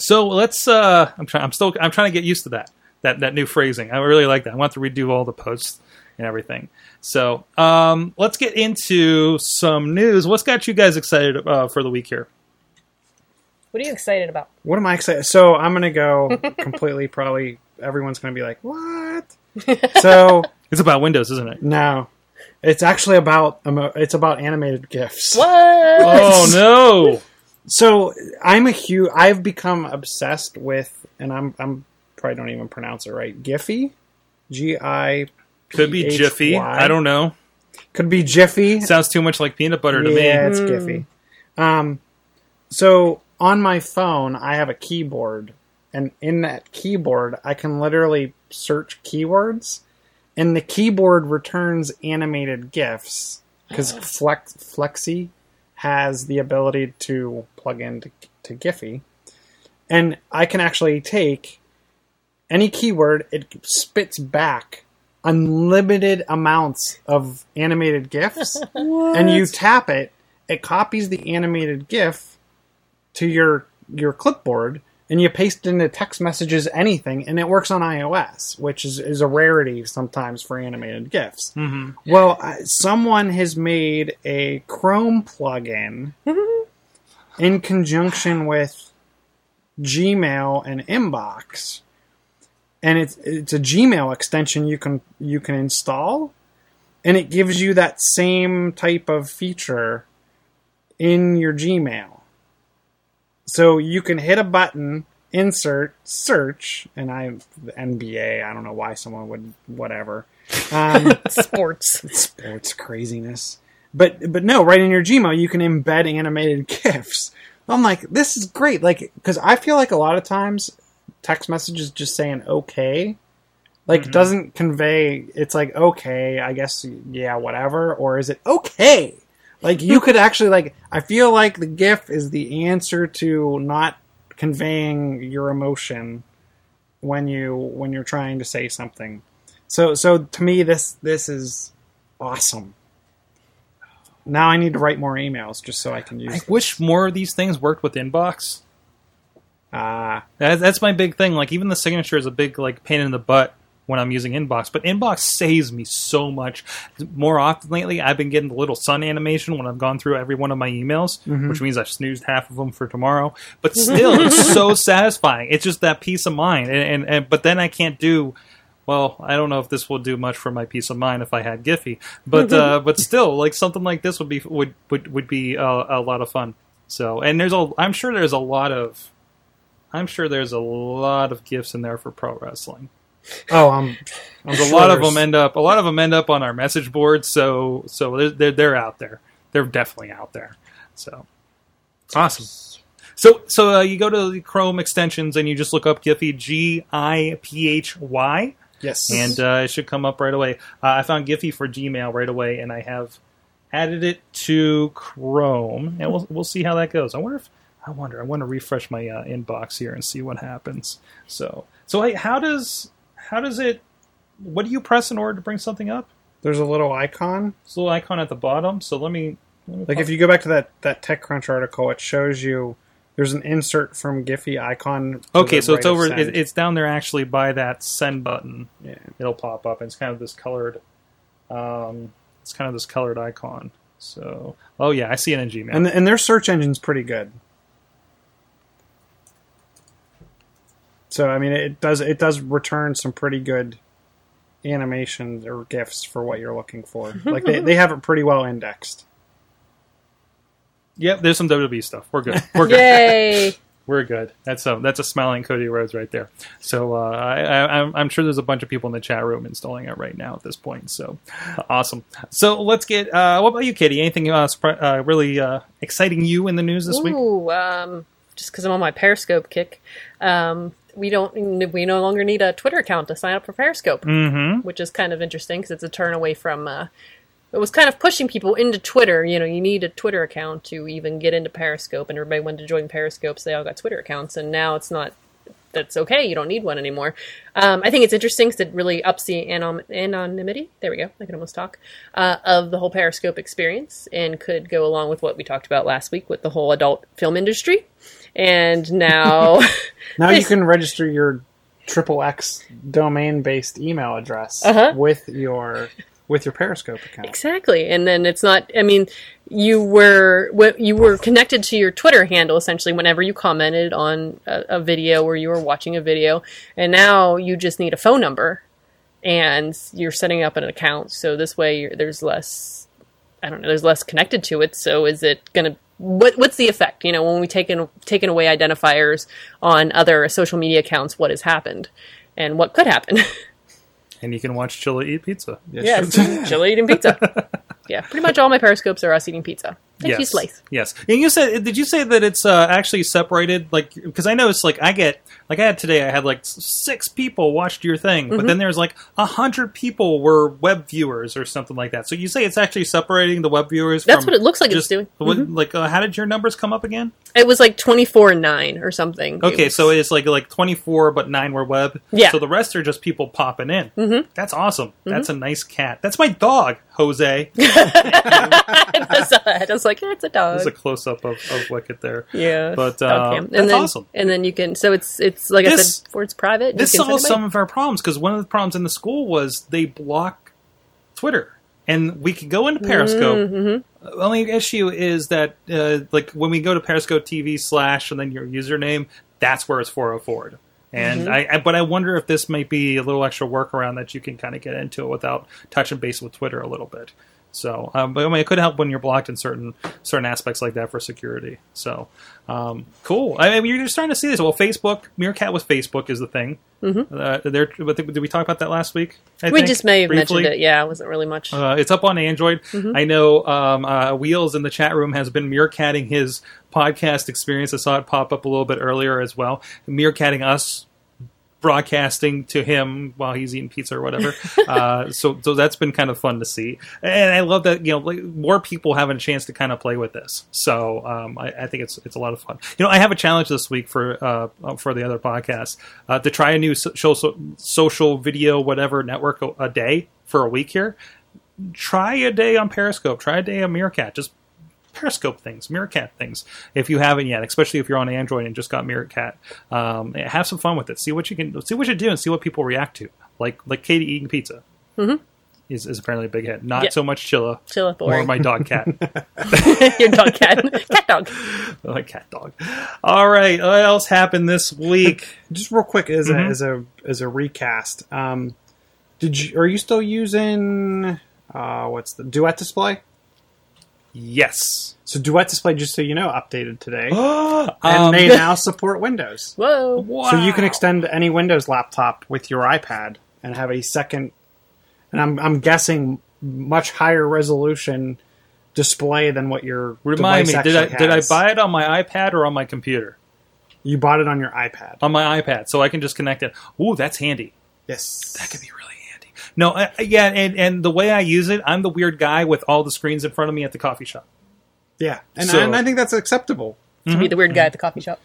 So let's I'm trying to get used to that new phrasing. I really like that. I want to redo all the posts and everything. So let's get into some news. What's got you guys excited for the week here? What are you excited about? What am I excited? So I'm gonna go completely, probably everyone's gonna be like, what? So it's about Windows, isn't it? No. It's actually about animated GIFs. What? Oh no! So I've become obsessed with, and I'm probably don't even pronounce it right. Giphy, G I Could be Giphy. I don't know. Could be Giphy. Sounds too much like peanut butter to me. Yeah, it's Giphy. So on my phone, I have a keyboard, and in that keyboard, I can literally search keywords, and the keyboard returns animated GIFs because Flexi has the ability to plug into Giphy, and I can actually take any keyword. It spits back unlimited amounts of animated GIFs, and you tap it. It copies the animated GIF to your clipboard, and you paste it into text messages, anything, and it works on iOS, which is a rarity sometimes for animated GIFs. Mm-hmm. Well, someone has made a Chrome plugin in conjunction with Gmail and Inbox, and it's a Gmail extension you can install, and it gives you that same type of feature in your Gmail. So you can hit a button, insert, search, and the NBA, I don't know why someone would, whatever. Sports craziness. But no, right in your Gmail, you can embed animated GIFs. I'm like, this is great. Like, because I feel like a lot of times text messages just saying okay. Like, mm-hmm. doesn't convey, it's like, okay, I guess, yeah, whatever. Or is it okay? Like, you could actually, like, I feel like the GIF is the answer to not conveying your emotion when you're trying to say something. So to me, this is awesome. Now I need to write more emails just so I can use it. I wish more of these things worked with Inbox. That's my big thing. Like, even the signature is a big, like, pain in the butt when I'm using Inbox, but Inbox saves me so much. More often lately, I've been getting the little sun animation when I've gone through every one of my emails, mm-hmm. which means I've snoozed half of them for tomorrow. But still, it's so satisfying. It's just that peace of mind. And but then I can't do. Well, I don't know if this will do much for my peace of mind if I had Giphy, but still, like, something like this would be a lot of fun. So, and I'm sure there's a lot of GIFs in there for pro wrestling. Oh, a lot of them end up on our message board. So they're out there. They're definitely out there. So awesome. So you go to the Chrome extensions and you just look up Giphy, Giphy. Yes, and it should come up right away. I found Giphy for Gmail right away, and I have added it to Chrome, and we'll see how that goes. I want to refresh my inbox here and see what happens. So how does it? What do you press in order to bring something up? There's a little icon. It's a little icon at the bottom. So let me like, if you go back to that TechCrunch article, it shows you. There's an insert from Giphy icon. Okay, so right, it's over. It's down there actually by that send button. Yeah, it'll pop up. And it's kind of this colored. It's kind of this colored icon. So, oh yeah, I see it in Gmail. And their search engine's pretty good. So I mean, it does return some pretty good animations or GIFs for what you're looking for. Like they have it pretty well indexed. Yep, there's some WWE stuff. We're good. Yay! We're good. That's a smiling Cody Rhodes right there. So I'm sure there's a bunch of people in the chat room installing it right now at this point. So awesome. So let's get. What about you, Katie? Anything really exciting you in the news this week? Ooh, just because I'm on my Periscope kick, we no longer need a Twitter account to sign up for Periscope, mm-hmm. which is kind of interesting because it's a turn away from. It was kind of pushing people into Twitter. You know, you need a Twitter account to even get into Periscope, and everybody wanted to join Periscope, so they all got Twitter accounts, and now it's not, that's okay, you don't need one anymore. I think it's interesting because it really ups the anonymity, there we go, I can almost talk, of the whole Periscope experience, and could go along with what we talked about last week with the whole adult film industry. And now... now you can register your XXX domain-based email address with your Periscope account. Exactly. And then it's not, I mean, you were connected to your Twitter handle, essentially, whenever you commented on a video or you were watching a video. And now you just need a phone number and you're setting up an account. So this way there's less connected to it. So is it going to, what's the effect? You know, when we taken away identifiers on other social media accounts, what has happened and what could happen? And you can watch Chilla eat pizza. Yes, Chilla eating pizza. Yeah, pretty much all my Periscopes are us eating pizza. Thank you, Slice. Yes. And you said, did you say that it's actually separated? Like, because I noticed, like, I had 6 people watched your thing, but then there's like 100 people were web viewers or something like that. So you say it's actually separating the web viewers from... That's what it looks like it's doing. Like, how did your numbers come up again? It was like 24 and 9 or something. Okay, so it's like 24, but 9 were web. Yeah. So the rest are just people popping in. Mm-hmm. That's awesome. Mm-hmm. That's a nice cat. That's my dog, Jose. I was like, it's a dog. It's a close-up of Wicket there. Yeah. But that's awesome. And then you can... So it's like this, I said, before it's private. This solves some of our problems, because one of the problems in the school was they block Twitter. And we could go into Periscope. Mm-hmm. The only issue is that like when we go to Periscope TV / and then your username, that's where it's 404'd. And but I wonder if this might be a little extra workaround that you can kind of get into it without touching base with Twitter a little bit. So, but I mean, it could help when you're blocked in certain aspects like that for security. So, cool. I mean, you're starting to see this. Well, Facebook, Meerkat with Facebook is the thing. Mm-hmm. Did we talk about that last week? I think just may have briefly mentioned it. Yeah, it wasn't really much. It's up on Android. Mm-hmm. I know Wheels in the chat room has been meerkatting his podcast experience. I saw it pop up a little bit earlier as well. Meerkatting us. Broadcasting to him while he's eating pizza or whatever. So that's been kind of fun to see. And I love that, you know, like, more people have a chance to kind of play with this. So I think it's a lot of fun. You know, I have a challenge this week for the other podcast to try a new social video, whatever network a day for a week here. Try a day on Periscope. Try a day on Meerkat. Just Periscope things, Meerkat things, if you haven't yet, especially if you're on Android and just got Meerkat. Have some fun with it. See what you can, see what you do, and see what people react to. Like Katie eating pizza is apparently a big hit. Not so much Chilla or my dog cat. Your dog cat dog. My cat dog. All right, what else happened this week? Just real quick as a recast. Are you still using what's the Duet Display? Yes. So Duet Display, just so you know, updated today. And they now support Windows. Whoa. Wow. So you can extend any Windows laptop with your iPad and have a second, and I'm guessing much higher resolution display than what your device actually has. Remind me, did I buy it on my iPad or on my computer? You bought it on your iPad. On my iPad, so I can just connect it. Ooh, that's handy. Yes. That could be really handy. No, and the way I use it, I'm the weird guy with all the screens in front of me at the coffee shop. Yeah, and I think that's acceptable. To be the weird guy at the coffee shop.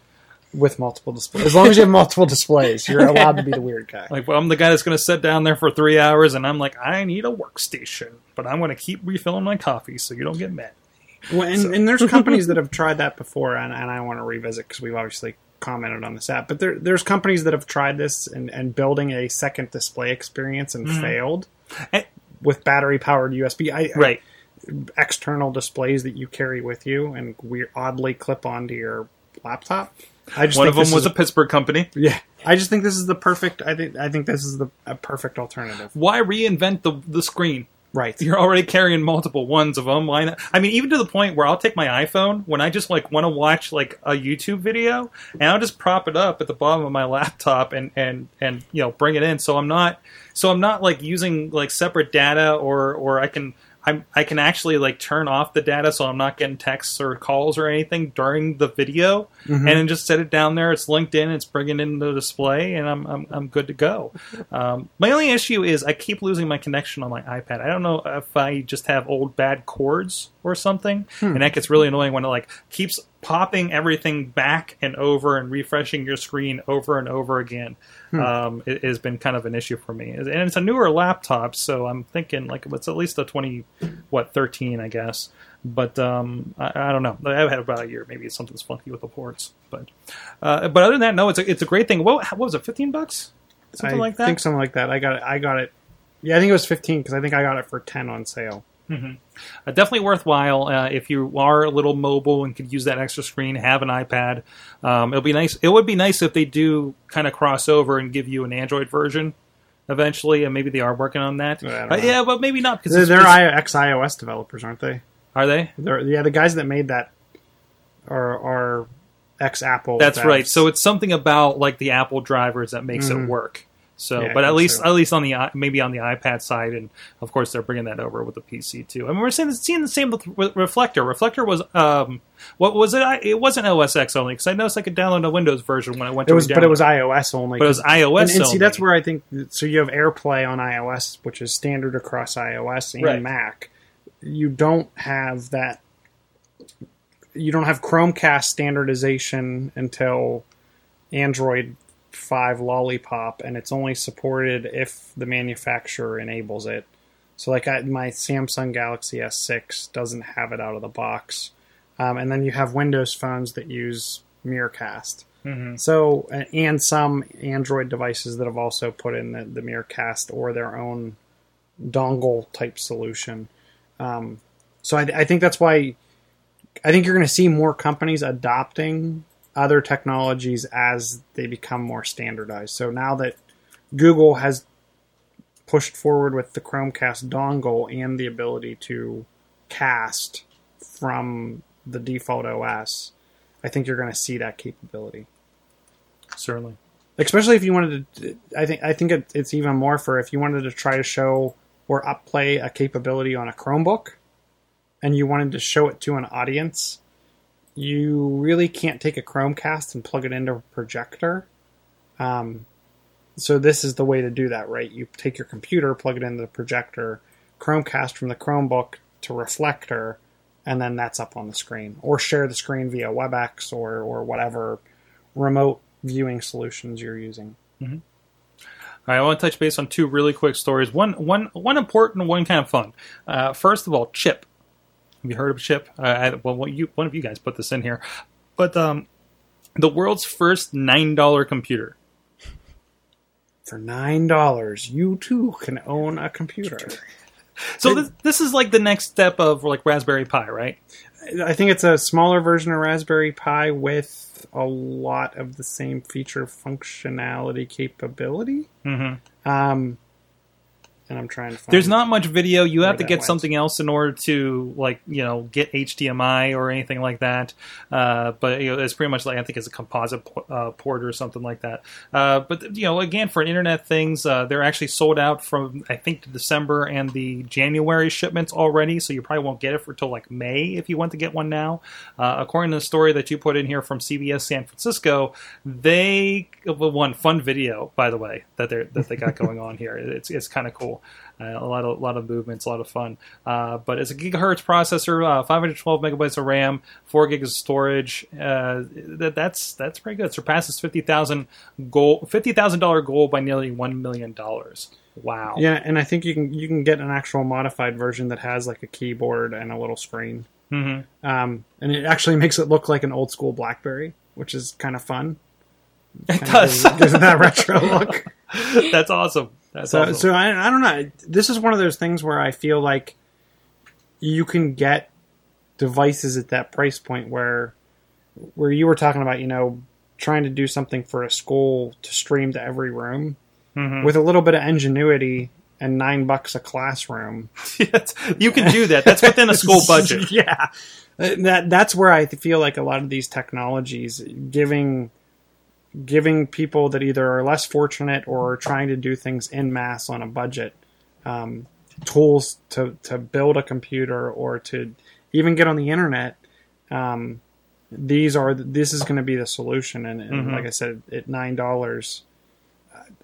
With multiple displays. As long as you have multiple displays, you're allowed to be the weird guy. Like, well, I'm the guy that's going to sit down there for 3 hours, and I'm like, I need a workstation, but I'm going to keep refilling my coffee so you don't get mad at me. Well, and there's companies that have tried that before, and I want to revisit because we've obviously commented on this app, but there's companies that have tried this and building a second display experience and failed with battery-powered USB. External displays that you carry with you and oddly clip onto your laptop. One of them was a Pittsburgh company. Yeah, I just think this is the perfect. I think this is a perfect alternative. Why reinvent the screen? Right, you're already carrying multiple ones of them. Why not? I mean, even to the point where I'll take my iPhone when I just like want to watch like a YouTube video, and I'll just prop it up at the bottom of my laptop and you know bring it in. So I'm not like using like separate data or I can. I can actually like turn off the data so I'm not getting texts or calls or anything during the video, and then just set it down there. It's linked in, it's bringing in the display, and I'm good to go. My only issue is I keep losing my connection on my iPad. I don't know if I just have old bad cords or something, and that gets really annoying when it like keeps popping everything back and over and refreshing your screen over and over again. It has been kind of an issue for me, and it's a newer laptop, so I'm thinking like it's at least a 13, I guess. But I don't know. I've had about a year. Maybe something's funky with the ports. But other than that, no, it's a great thing. What was it? $15? Something like that. I think something like that. I got it. Yeah, I think it was 15 because I think I got it for 10 on sale. Definitely worthwhile if you are a little mobile and could use that extra screen. Have an iPad. It would be nice if they do kind of cross over and give you an Android version eventually, and maybe they are working on that. Yeah, but maybe not because they're ex-iOS developers, aren't they? Are they? The guys that made that are ex-Apple. That's right. So it's something about like the Apple drivers that makes it work. So, yeah, but at least on the maybe on the iPad side, and of course they're bringing that over with the PC too. I mean, we're seeing the same with Reflector. Reflector was what was it? It wasn't OS X only, because I noticed I could download a Windows version when I went. But it was iOS only. But it was iOS and see, that's where I think. So you have AirPlay on iOS, which is standard across iOS and Mac. You don't have that. You don't have Chromecast standardization until Android 5 Lollipop, and it's only supported if the manufacturer enables it. So, like, my Samsung Galaxy S6 doesn't have it out of the box. And then you have Windows phones that use Meerkat. Mm-hmm. So, and some Android devices that have also put in the Meerkat or their own dongle-type solution. So I think that's why... I think you're going to see more companies adopting other technologies as they become more standardized. So now that Google has pushed forward with the Chromecast dongle and the ability to cast from the default OS, I think you're going to see that capability. Certainly. Especially if you wanted to... I think it's even more for if you wanted to try to show or upplay a capability on a Chromebook, and you wanted to show it to an audience, you really can't take a Chromecast and plug it into a projector. So this is the way to do that, right? You take your computer, plug it into the projector, Chromecast from the Chromebook to Reflector, and then that's up on the screen. Or share the screen via WebEx or whatever remote viewing solutions you're using. Mm-hmm. All right, I want to touch base on two really quick stories. One important, one kind of fun. First of all, CHIP. Have you heard of CHIP? One of you guys put this in here. But the world's first $9 computer. For $9, you too can own a computer. So this is like the next step of like Raspberry Pi, right? I think it's a smaller version of Raspberry Pi with a lot of the same feature, functionality, capability. Mm-hmm. And I'm trying to find... There's not much video. You have to get something else in order to, like, you know, get HDMI or anything like that. But, you know, it's pretty much like, I think it's a composite port or something like that. But, you know, again, for Internet things, they're actually sold out from, I think, the December and the January shipments already. So you probably won't get it until, like, May if you want to get one now. According to the story that you put in here from CBS San Francisco, they... One fun video, by the way, that they got going on here. It's kind of cool. A lot of movements, a lot of fun. But it's a gigahertz processor, 512 megabytes of RAM, 4 gigs of storage. That's pretty good. It surpasses $50,000 goal by nearly $1 million. Wow. Yeah, and I think you can get an actual modified version that has like a keyboard and a little screen. Mm-hmm. And it actually makes it look like an old school BlackBerry, which is kind of fun. It does. Gives it that retro look. That's awesome. So I don't know. This is one of those things where I feel like you can get devices at that price point where you were talking about, you know, trying to do something for a school to stream to every room. Mm-hmm. With a little bit of ingenuity and $9 a classroom. You can do that. That's within a school budget. Yeah. That's where I feel like a lot of these technologies giving people that either are less fortunate or are trying to do things en masse on a budget tools to build a computer or to even get on the internet. This is going to be the solution. And mm-hmm. Like I said, at $9,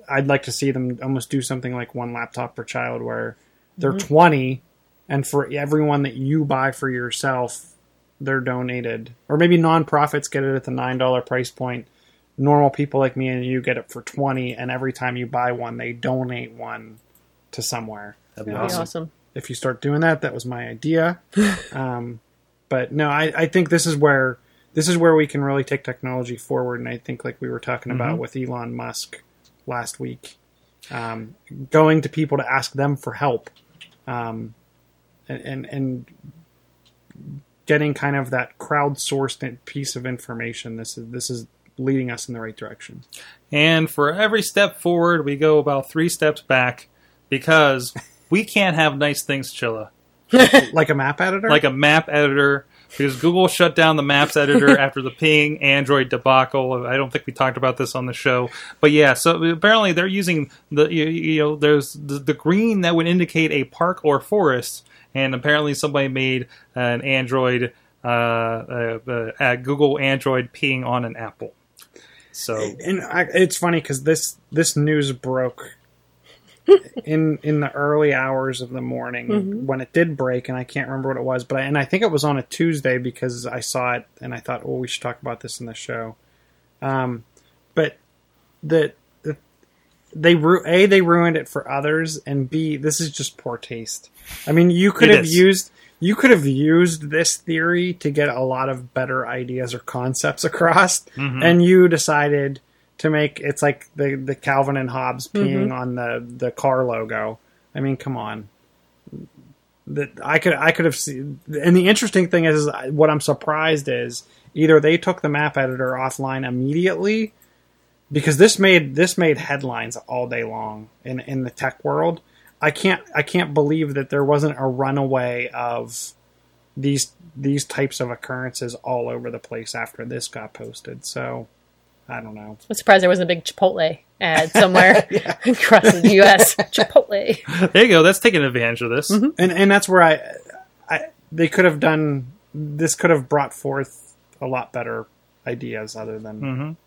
I'd like to see them almost do something like one laptop per child where they're mm-hmm. 20 and for everyone that you buy for yourself, they're donated, or maybe nonprofits get it at the $9 price point. Normal people like me and you get it for $20, and every time you buy one, they donate one to somewhere. That'd be awesome. If you start doing that, that was my idea. But no, I think this is where we can really take technology forward. And I think, like we were talking mm-hmm. about with Elon Musk last week, going to people to ask them for help, and getting kind of that crowdsourced piece of information. This is leading us in the right direction. And for every step forward, we go about 3 steps back because we can't have nice things, Chilla. Like a map editor? Like a map editor. because Google shut down the Maps editor after the Ping Android debacle. I don't think we talked about this on the show, but yeah. So apparently they're using the there's the green that would indicate a park or forest, and apparently somebody made an Android Google Android Ping on an Apple. So and it's funny because this news broke in the early hours of the morning when it did break, and I can't remember what it was, but I think it was on a Tuesday because I saw it and I thought, oh, we should talk about this in the show. But they ruined it for others, and B, this is just poor taste. I mean, you could have used this theory to get a lot of better ideas or concepts across, and you decided to make it's like the Calvin and Hobbes peeing on the car logo. I mean, come on. I could have seen. And the interesting thing is what I'm surprised is either they took the map editor offline immediately, because this made headlines all day long in the tech world. I can't believe that there wasn't a runaway of these types of occurrences all over the place after this got posted. So. I don't know. I'm surprised there wasn't a big Chipotle ad somewhere across the U.S. Chipotle. There you go. That's taking advantage of this. And that's where they could have done, this could have brought forth a lot better ideas other than...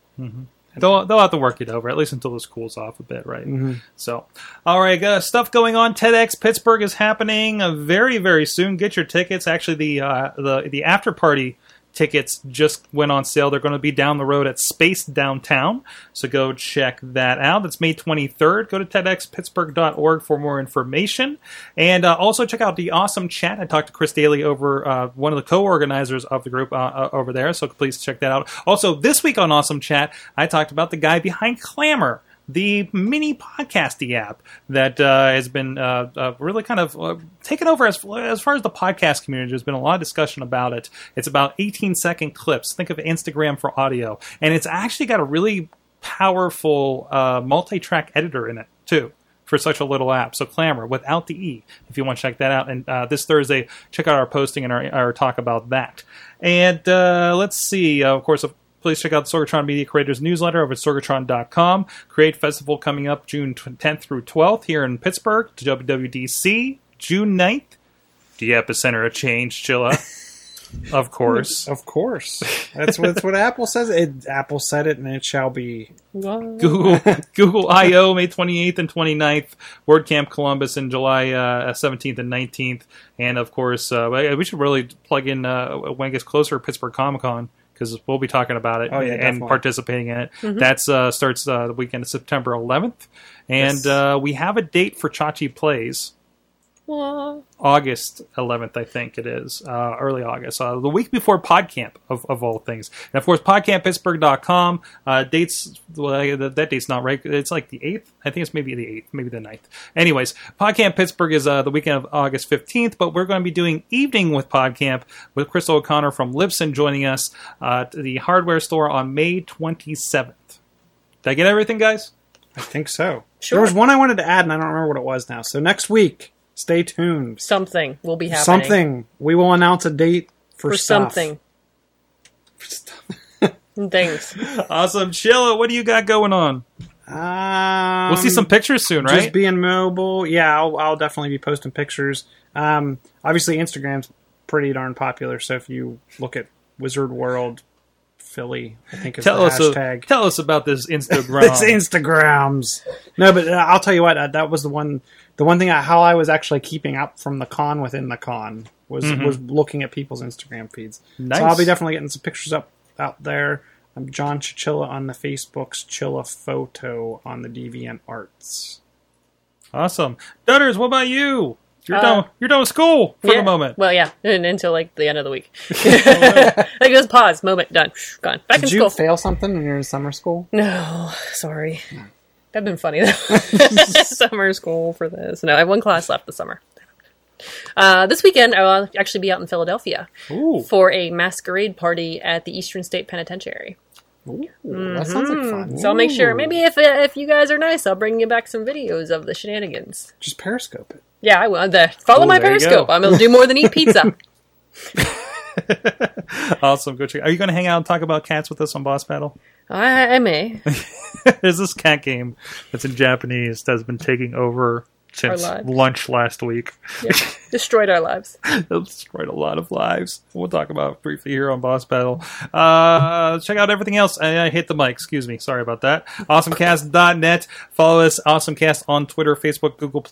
They'll have to work it over, at least until this cools off a bit, right? So, all right, stuff going on. TEDx Pittsburgh is happening very, very soon. Get your tickets. Actually, the after party tickets just went on sale. They're going to be down the road at Space Downtown, so go check that out. That's May 23rd. Go to TEDxPittsburgh.org for more information. And also check out the awesome chat. I talked to Chris Daly, over one of the co-organizers of the group over there, so please check that out. Also, this week on Awesome Chat, I talked about the guy behind Clamor, the mini podcasty app that has been really kind of taken over as far as the podcast community. There's been a lot of discussion about it. It's about 18-second clips. Think of Instagram for audio. And it's actually got a really powerful multi-track editor in it, too, for such a little app. So Clamor, without the E, if you want to check that out. And this Thursday, check out our posting and our talk about that. And let's see. Of course, please check out the Sorgatron Media Creators newsletter over at sorgatron.com. Create Festival coming up June 10th through 12th here in Pittsburgh. To WWDC, June 9th. The epicenter of change, Chilla. Of course. Of course. That's what Apple says. Apple said it, and it shall be. Google I.O. May 28th and 29th. WordCamp Columbus in July 17th and 19th. And, of course, we should really plug in when it gets closer to Pittsburgh Comic-Con, because we'll be talking about it and participating in it. That starts the weekend of September 11th. And we have a date for Chachi Plays. August 11th, I think it is. Early August. The week before PodCamp, of all things. And, of course, PodCampPittsburgh.com. Dates, well, that date's not right. It's like the 8th. I think it's maybe the 8th, maybe the 9th. Anyways, PodCamp Pittsburgh is the weekend of August 15th, but we're going to be doing Evening with PodCamp with Chris O'Connor from Libsyn joining us at the hardware store on May 27th. Did I get everything, guys? I think so. Sure. There was one I wanted to add, and I don't remember what it was now. So next week... Stay tuned. Something will be happening. Something. We will announce a date for stuff. Something. For stuff. Thanks. Awesome. Chilla, what do you got going on? We'll see some pictures soon, right? Just being mobile. Yeah, I'll definitely be posting pictures. Obviously, Instagram's pretty darn popular, so if you look at Wizard World Philly, I think is the hashtag. Tell us about this Instagram. This Instagrams. No, but I'll tell you what, that was the one... The one thing how I was actually keeping up from the con within the con was looking at people's Instagram feeds. Nice. So I'll be definitely getting some pictures up out there. I'm John Chichilla on the Facebooks, Chilla Photo on the DeviantArts. Awesome, Dutters. What about you? You're done. You're done with school for the moment. Well, yeah, until like the end of the week. Like just pause, moment, done, gone. Back Did in you school. Fail something when you're in summer school? No, sorry. No. That'd been funny, though. Summer school for this. No, I have one class left this summer. This weekend, I'll actually be out in Philadelphia for a masquerade party at the Eastern State Penitentiary. Ooh, that sounds like fun. So I'll make sure, maybe if you guys are nice, I'll bring you back some videos of the shenanigans. Just Periscope it. Yeah, I will. Follow my Periscope. I'm going to do more than eat pizza. Awesome. Go check. Are you going to hang out and talk about cats with us on Boss Battle? I may. There's this cat game that's in Japanese that's been taking over since lunch last week. Yep. Destroyed our lives. Destroyed a lot of lives. We'll talk about it briefly here on Boss Battle. Check out everything else. I hit the mic. Excuse me. Sorry about that. Awesomecast.net. Follow us, Awesomecast, on Twitter, Facebook, Google+,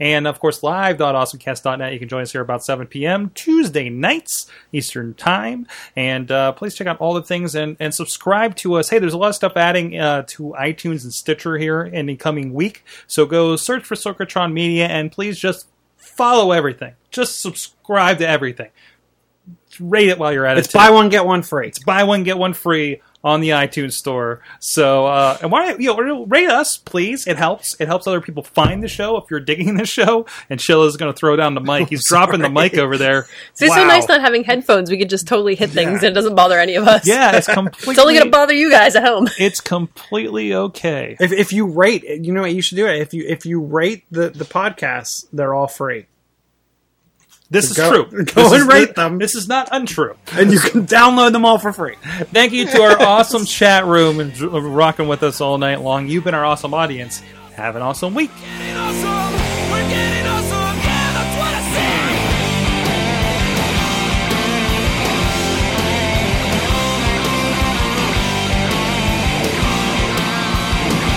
and, of course, live.awesomecast.net. You can join us here about 7 p.m. Tuesday nights Eastern Time. And please check out all the things and subscribe to us. Hey, there's a lot of stuff adding to iTunes and Stitcher here in the coming week. So go search for Sorkatron Media and please just follow everything. Just subscribe to everything. Rate it while you're at it. It's buy one, get one free. It's buy one, get one free on the iTunes store. So, and why, you know, rate us, please. It helps. It helps other people find the show. If you're digging the show, and Chilla's going to throw down the mic. He's dropping the mic over there. See, it's so nice not having headphones. We could just totally hit things, and it doesn't bother any of us. Yeah, it's completely. It's only going to bother you guys at home. It's completely okay. If you rate, you know what you should do. If you rate the podcasts, they're all free. This is true. Go and rate them. This is not untrue. And you can download them all for free. Thank you to our awesome chat room and rocking with us all night long. You've been our awesome audience. Have an awesome week.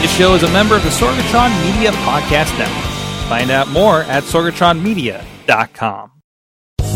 This show is a member of the Sorgatron Media Podcast Network. Find out more at sorgatronmedia.com.